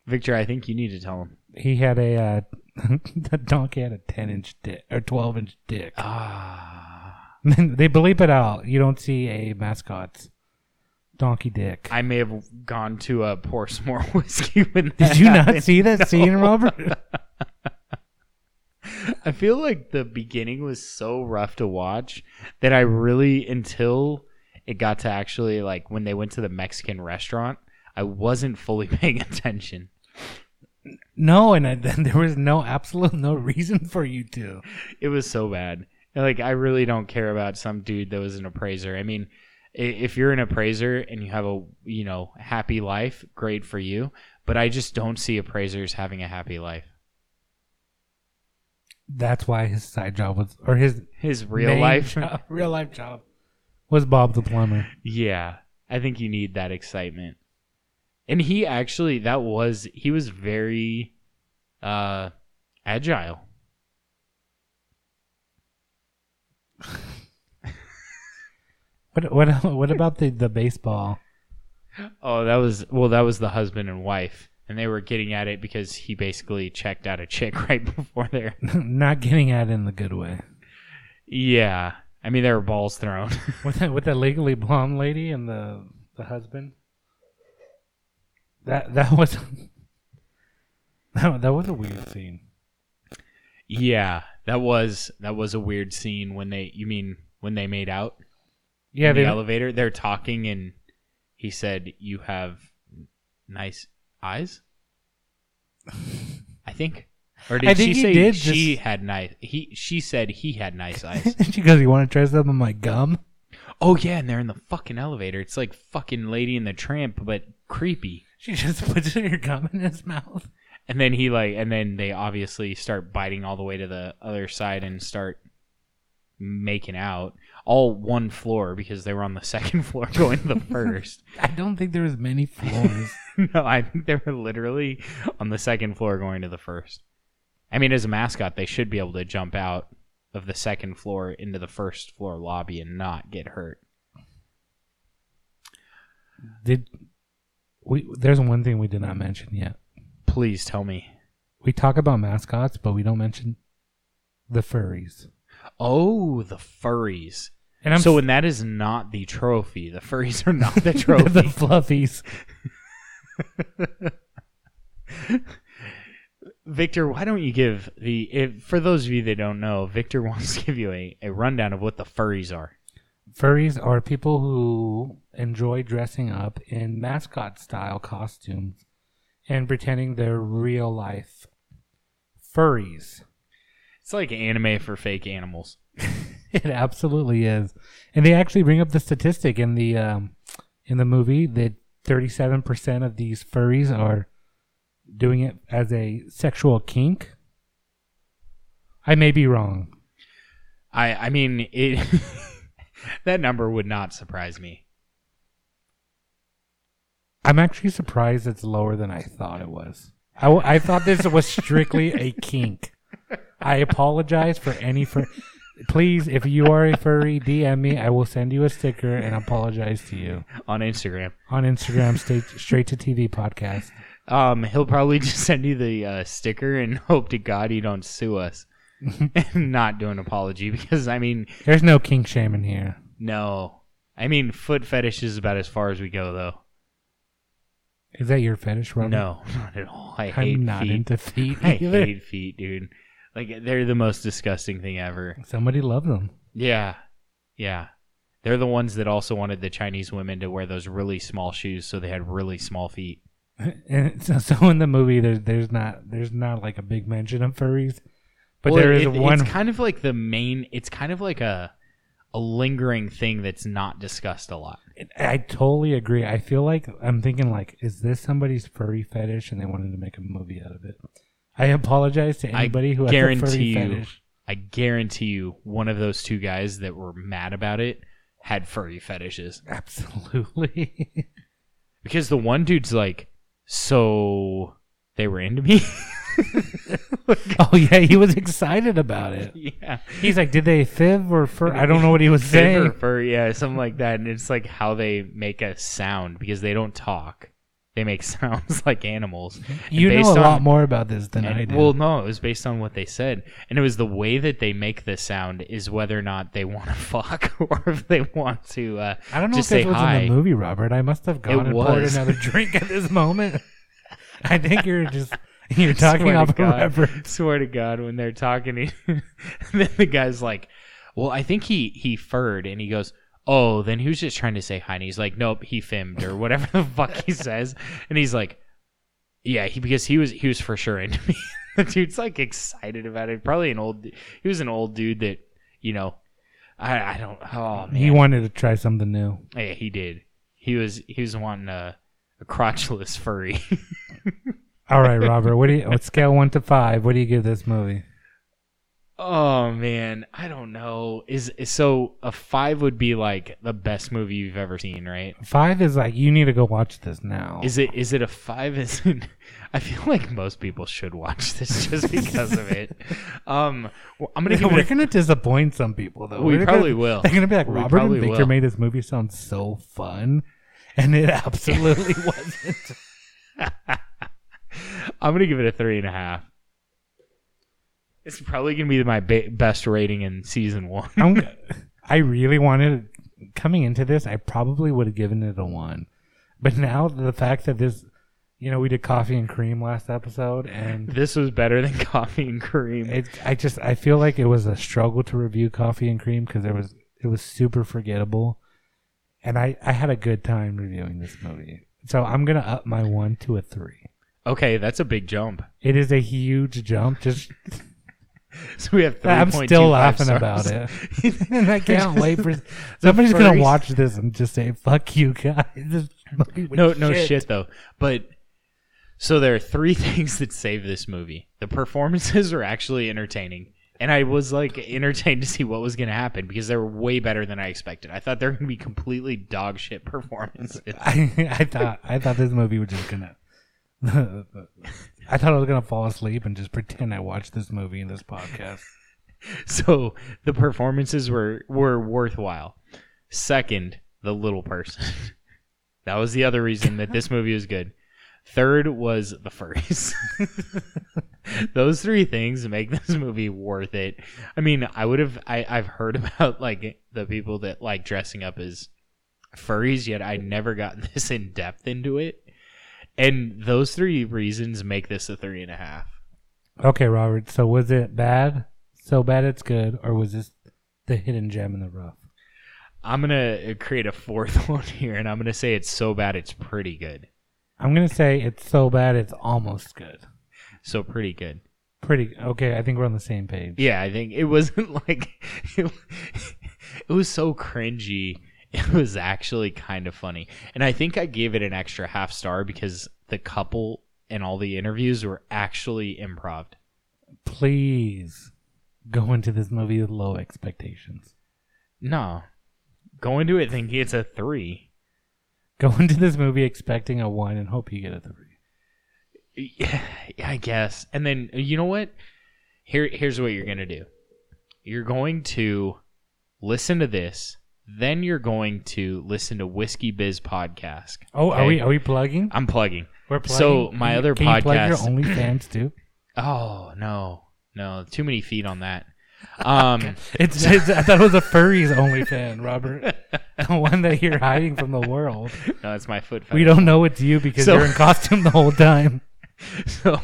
Victor, I think you need to tell him. He had a, uh, the donkey had a ten-inch dick, or twelve-inch dick. Ah. They bleep it out. You don't see a mascot's. Donkey dick. I may have gone to uh, pour some more whiskey when that Did you happened. Not see that no. scene, Robert? I feel like the beginning was so rough to watch that I really, until it got to actually, like, when they went to the Mexican restaurant, I wasn't fully paying attention. No, and I, then there was no absolute no reason for you to. It was so bad. Like, I really don't care about some dude that was an appraiser. I mean, if you're an appraiser and you have a, you know, happy life, great for you. But I just don't see appraisers having a happy life. That's why his side job was, or his his real life job, real life job was Bob the plumber. Yeah, I think you need that excitement. And he actually, that was, he was very uh, agile. What what what about the, the baseball? Oh, that was, well, that was the husband and wife. And they were getting at it because he basically checked out a chick right before there. Not getting at it in the good way. Yeah. I mean, there were balls thrown. With that, with that legally blonde lady and the, the husband. That that was that, that was a weird scene. Yeah, that was that was a weird scene when they you mean when they made out? Yeah, in the elevator. They're talking and he said, "You have nice eyes?" I think. Or did I think she he say did she just... had nice he she said he had nice eyes. She goes, "You want to try some of my gum?" Oh yeah, and they're in the fucking elevator. It's like fucking Lady and the Tramp, but creepy. She just puts her gum in his mouth. And then he like and then they obviously start biting all the way to the other side and start making out. All one floor because they were on the second floor going to the first. I don't think there was many floors. No, I think they were literally on the second floor going to the first. I mean, as a mascot, they should be able to jump out of the second floor into the first floor lobby and not get hurt. Did we? There's one thing we did not mention yet. Please tell me. We talk about mascots, but we don't mention the furries. Oh, the furries. And I'm so, f- and that is not the trophy. The furries are not the trophy. The fluffies. Victor, why don't you give the... If, for those of you that don't know, Victor wants to give you a, a rundown of what the furries are. Furries are people who enjoy dressing up in mascot-style costumes and pretending they're real-life furries. It's like anime for fake animals. It absolutely is. And they actually bring up the statistic in the um, in the movie that thirty-seven percent of these furries are doing it as a sexual kink. I may be wrong. I I mean, it that number would not surprise me. I'm actually surprised it's lower than I thought it was. I, I thought this was strictly a kink. I apologize for any fur. Please, if you are a furry, D M me. I will send you a sticker and apologize to you. On Instagram. On Instagram, straight, straight to T V podcast. Um, he'll probably just send you the uh, sticker and hope to God you don't sue us. And not do an apology because, I mean... There's no kink shame in here. No. I mean, foot fetish is about as far as we go, though. Is that your fetish, Robert? No, not at all. I I'm hate feet. I'm not into feet either. I hate feet, dude. Like, they're the most disgusting thing ever. Somebody loved them. Yeah. Yeah. They're the ones that also wanted the Chinese women to wear those really small shoes so they had really small feet. And so, so in the movie, there's, there's not there's not like a big mention of furries. But well, there is it, one. It's kind of like the main, it's kind of like a, a lingering thing that's not discussed a lot. I totally agree. I feel like I'm thinking like, is this somebody's furry fetish? And they wanted to make a movie out of it. I apologize to anybody I who has a furry fetish. I guarantee you one of those two guys that were mad about it had furry fetishes. Absolutely. Because the one dude's like, so they were into me? Oh, yeah. He was excited about it. Yeah. He's like, did they fib or fur? I don't know what he was saying. Fib or fur, yeah, something like that. And it's like how they make a sound because they don't talk. They make sounds like animals. You know a on, lot more about this than and, I do. Well, no, it was based on what they said. And it was the way that they make the sound is whether or not they want to fuck or if they want to uh, I don't know just if this was hi. In the movie, Robert. I must have gone it and was. poured another drink at this moment. I think you're just... You're talking off a reference. Swear to God, when they're talking, he, and then the guy's like, well, I think he, he furred, and he goes, oh, then he was just trying to say hi, and he's like, nope, he femmed, or whatever the fuck he says, and he's like, Yeah, he, because he was he was for sure into me. The dude's like excited about it. Probably an old. He was an old dude that, you know, I I don't. Oh man, he wanted to try something new. Yeah, he did. He was he was wanting a, a crotchless furry. All right, Robert. What do you? Let's scale one to five. What do you give this movie? Oh man, I don't know. Is, is so a five would be like the best movie you've ever seen, right? Five is like you need to go watch this now. Is it? Is it a five? Is it, I feel like most people should watch this just because of it. Um, well, I'm gonna. Give We're it a, gonna disappoint some people though. We We're probably gonna, will. They're gonna be like, Robert and Victor will. made this movie sound so fun, and it absolutely wasn't. I'm gonna give it a three and a half. It's probably going to be my ba- best rating in season one. I'm, I really wanted, coming into this, I probably would have given it a one. But now the fact that this, you know, we did Coffee and Cream last episode. And this was better than Coffee and Cream. It, I just, I feel like it was a struggle to review Coffee and Cream because it was, it was super forgettable. And I, I had a good time reviewing this movie. So I'm going to up my one to a three. Okay, that's a big jump. It is a huge jump. Just... So we have three. I'm still laughing stars. about it. And I can't wait for somebody's going to watch this and just say, fuck you guys. This no, shit. no shit though. But so there are three things that save this movie. The performances are actually entertaining. And I was like entertained to see what was going to happen because they were way better than I expected. I thought they were going to be completely dog shit performances. I, I thought, I thought this movie was just going to, I thought I was going to fall asleep and just pretend I watched this movie in this podcast. So the performances were, were worthwhile. Second, the little person. That was the other reason that this movie was good. Third was the furries. Those three things make this movie worth it. I mean, I would have, I, I've heard about like the people that like dressing up as furries, yet I never got this in depth into it. And those three reasons make this a three and a half. Okay, Robert. So was it bad? So bad it's good? Or was this the hidden gem in the rough? I'm going to create a fourth one here, and I'm going to say it's so bad it's pretty good. I'm going to say it's so bad it's almost good. So pretty good. Pretty. Okay, I think we're on the same page. Yeah, I think it wasn't like... It, it was so cringy. It was actually kind of funny. And I think I gave it an extra half star because the couple and all the interviews were actually improv. Please go into this movie with low expectations. No. Go into it thinking it's a three. Go into this movie expecting a one and hope you get a three. Yeah, I guess. And then, you know what? Here, here's what you're going to do. You're going to listen to this. Then you're going to listen to Whiskey Biz Podcast. Oh, okay? are we are we plugging? I'm plugging. We're plugging. So my can other can podcast. You plug your OnlyFans too? Oh no, no, too many feet on that. Um, it's, it's I thought it was a furry's OnlyFans, Robert. The one that you're hiding from the world. No, it's my foot. We don't know it's you because so, you're in costume the whole time. So,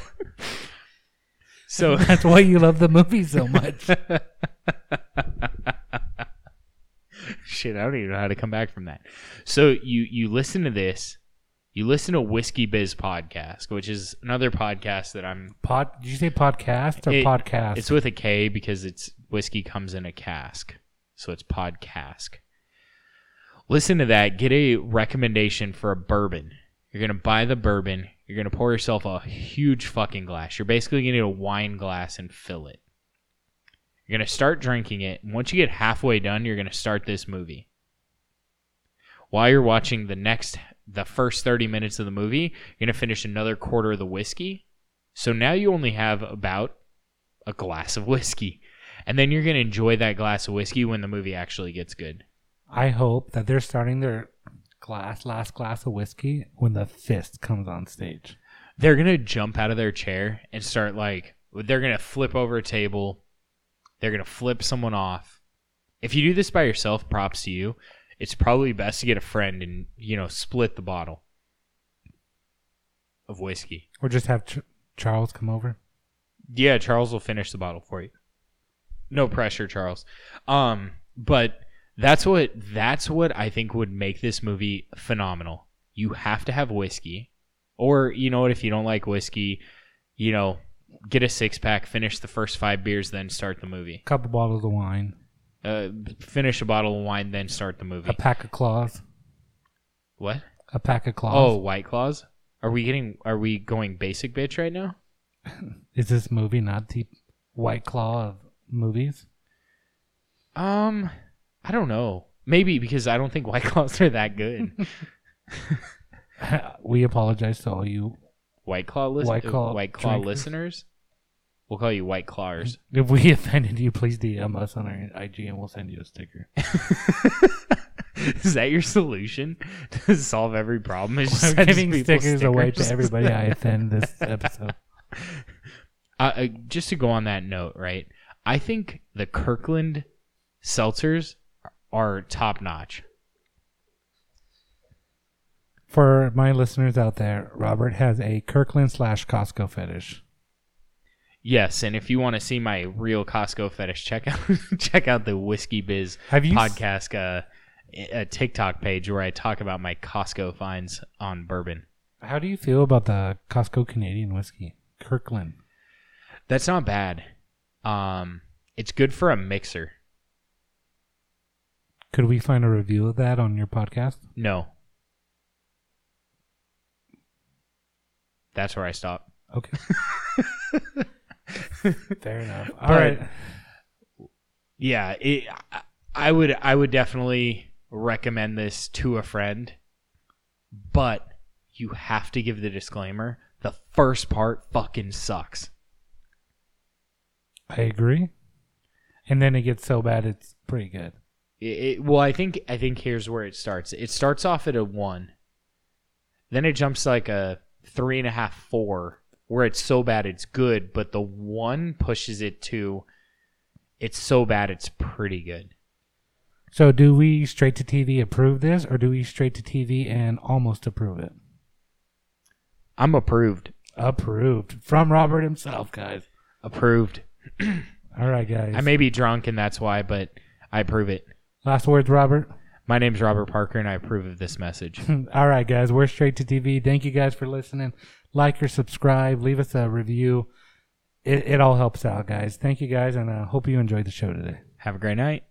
so that's why you love the movie so much. Shit, I don't even know how to come back from that. So you, you listen to this. You listen to Whiskey Biz Podcast, which is another podcast that I'm... Pod, did you say podcast or it, podcast? It's with a K because it's whiskey comes in a cask. So it's podcast. Listen to that. Get a recommendation for a bourbon. You're going to buy the bourbon. You're going to pour yourself a huge fucking glass. You're basically going to need a wine glass and fill it. You're going to start drinking it, and once you get halfway done, you're going to start this movie. While you're watching the next, the first thirty minutes of the movie, you're going to finish another quarter of the whiskey. So now you only have about a glass of whiskey. And then you're going to enjoy that glass of whiskey when the movie actually gets good. I hope that they're starting their glass, last glass of whiskey when the fist comes on stage. They're going to jump out of their chair and start like, they're going to flip over a table. They're going to flip someone off. If you do this by yourself, props to you. It's probably best to get a friend and, you know, split the bottle of whiskey. Or just have Ch- Charles come over. Yeah, Charles will finish the bottle for you. No pressure, Charles. Um, but that's what that's what I think would make this movie phenomenal. You have to have whiskey, Or, you know what, if you don't like whiskey, you know, get a six-pack, finish the first five beers, then start the movie. A couple bottles of wine. Uh, finish a bottle of wine, then start the movie. A pack of claws. What? A pack of claws. Oh, White Claws? Are we getting? Are we going basic bitch right now? Is this movie not the White Claw of movies? Um, I don't know. Maybe, because I don't think White Claws are that good. We apologize to all you White Claw, listen- White Claw, White Claw listeners. We'll call you White Clawers. If we offended you, please D M us on our I G and we'll send you a sticker. Is that your solution to solve every problem? Is just giving stickers, stickers away to everybody I offend this episode. Uh, just to go on that note, right? I think the Kirkland seltzers are top notch. For my listeners out there, Robert has a Kirkland slash Costco fetish. Yes, and if you want to see my real Costco fetish, check out check out the Whiskey Biz Podcast s- uh, a TikTok page where I talk about my Costco finds on bourbon. How do you feel about the Costco Canadian whiskey, Kirkland? That's not bad. Um, it's good for a mixer. Could we find a review of that on your podcast? No. That's where I stop. Okay. Fair enough. All but, right. Yeah, it, I would. I would definitely recommend this to a friend, but you have to give the disclaimer: the first part fucking sucks. I agree. And then it gets so bad, it's pretty good. It, it, well, I think. I think here's where it starts. It starts off at a one, then it jumps like a three and a half, four, where it's so bad it's good, but the one pushes it to it's so bad it's pretty good. So do we straight to T V approve this, or do we straight to T V and almost approve it? I'm approved. Approved. From Robert himself, guys. Approved. All right, guys. I may be drunk, and that's why, but I approve it. Last words, Robert. My name's Robert Parker, and I approve of this message. All right, guys. We're straight to T V. Thank you guys for listening. Like or subscribe. Leave us a review. It, it all helps out, guys. Thank you, guys, and I uh, hope you enjoyed the show today. Have a great night.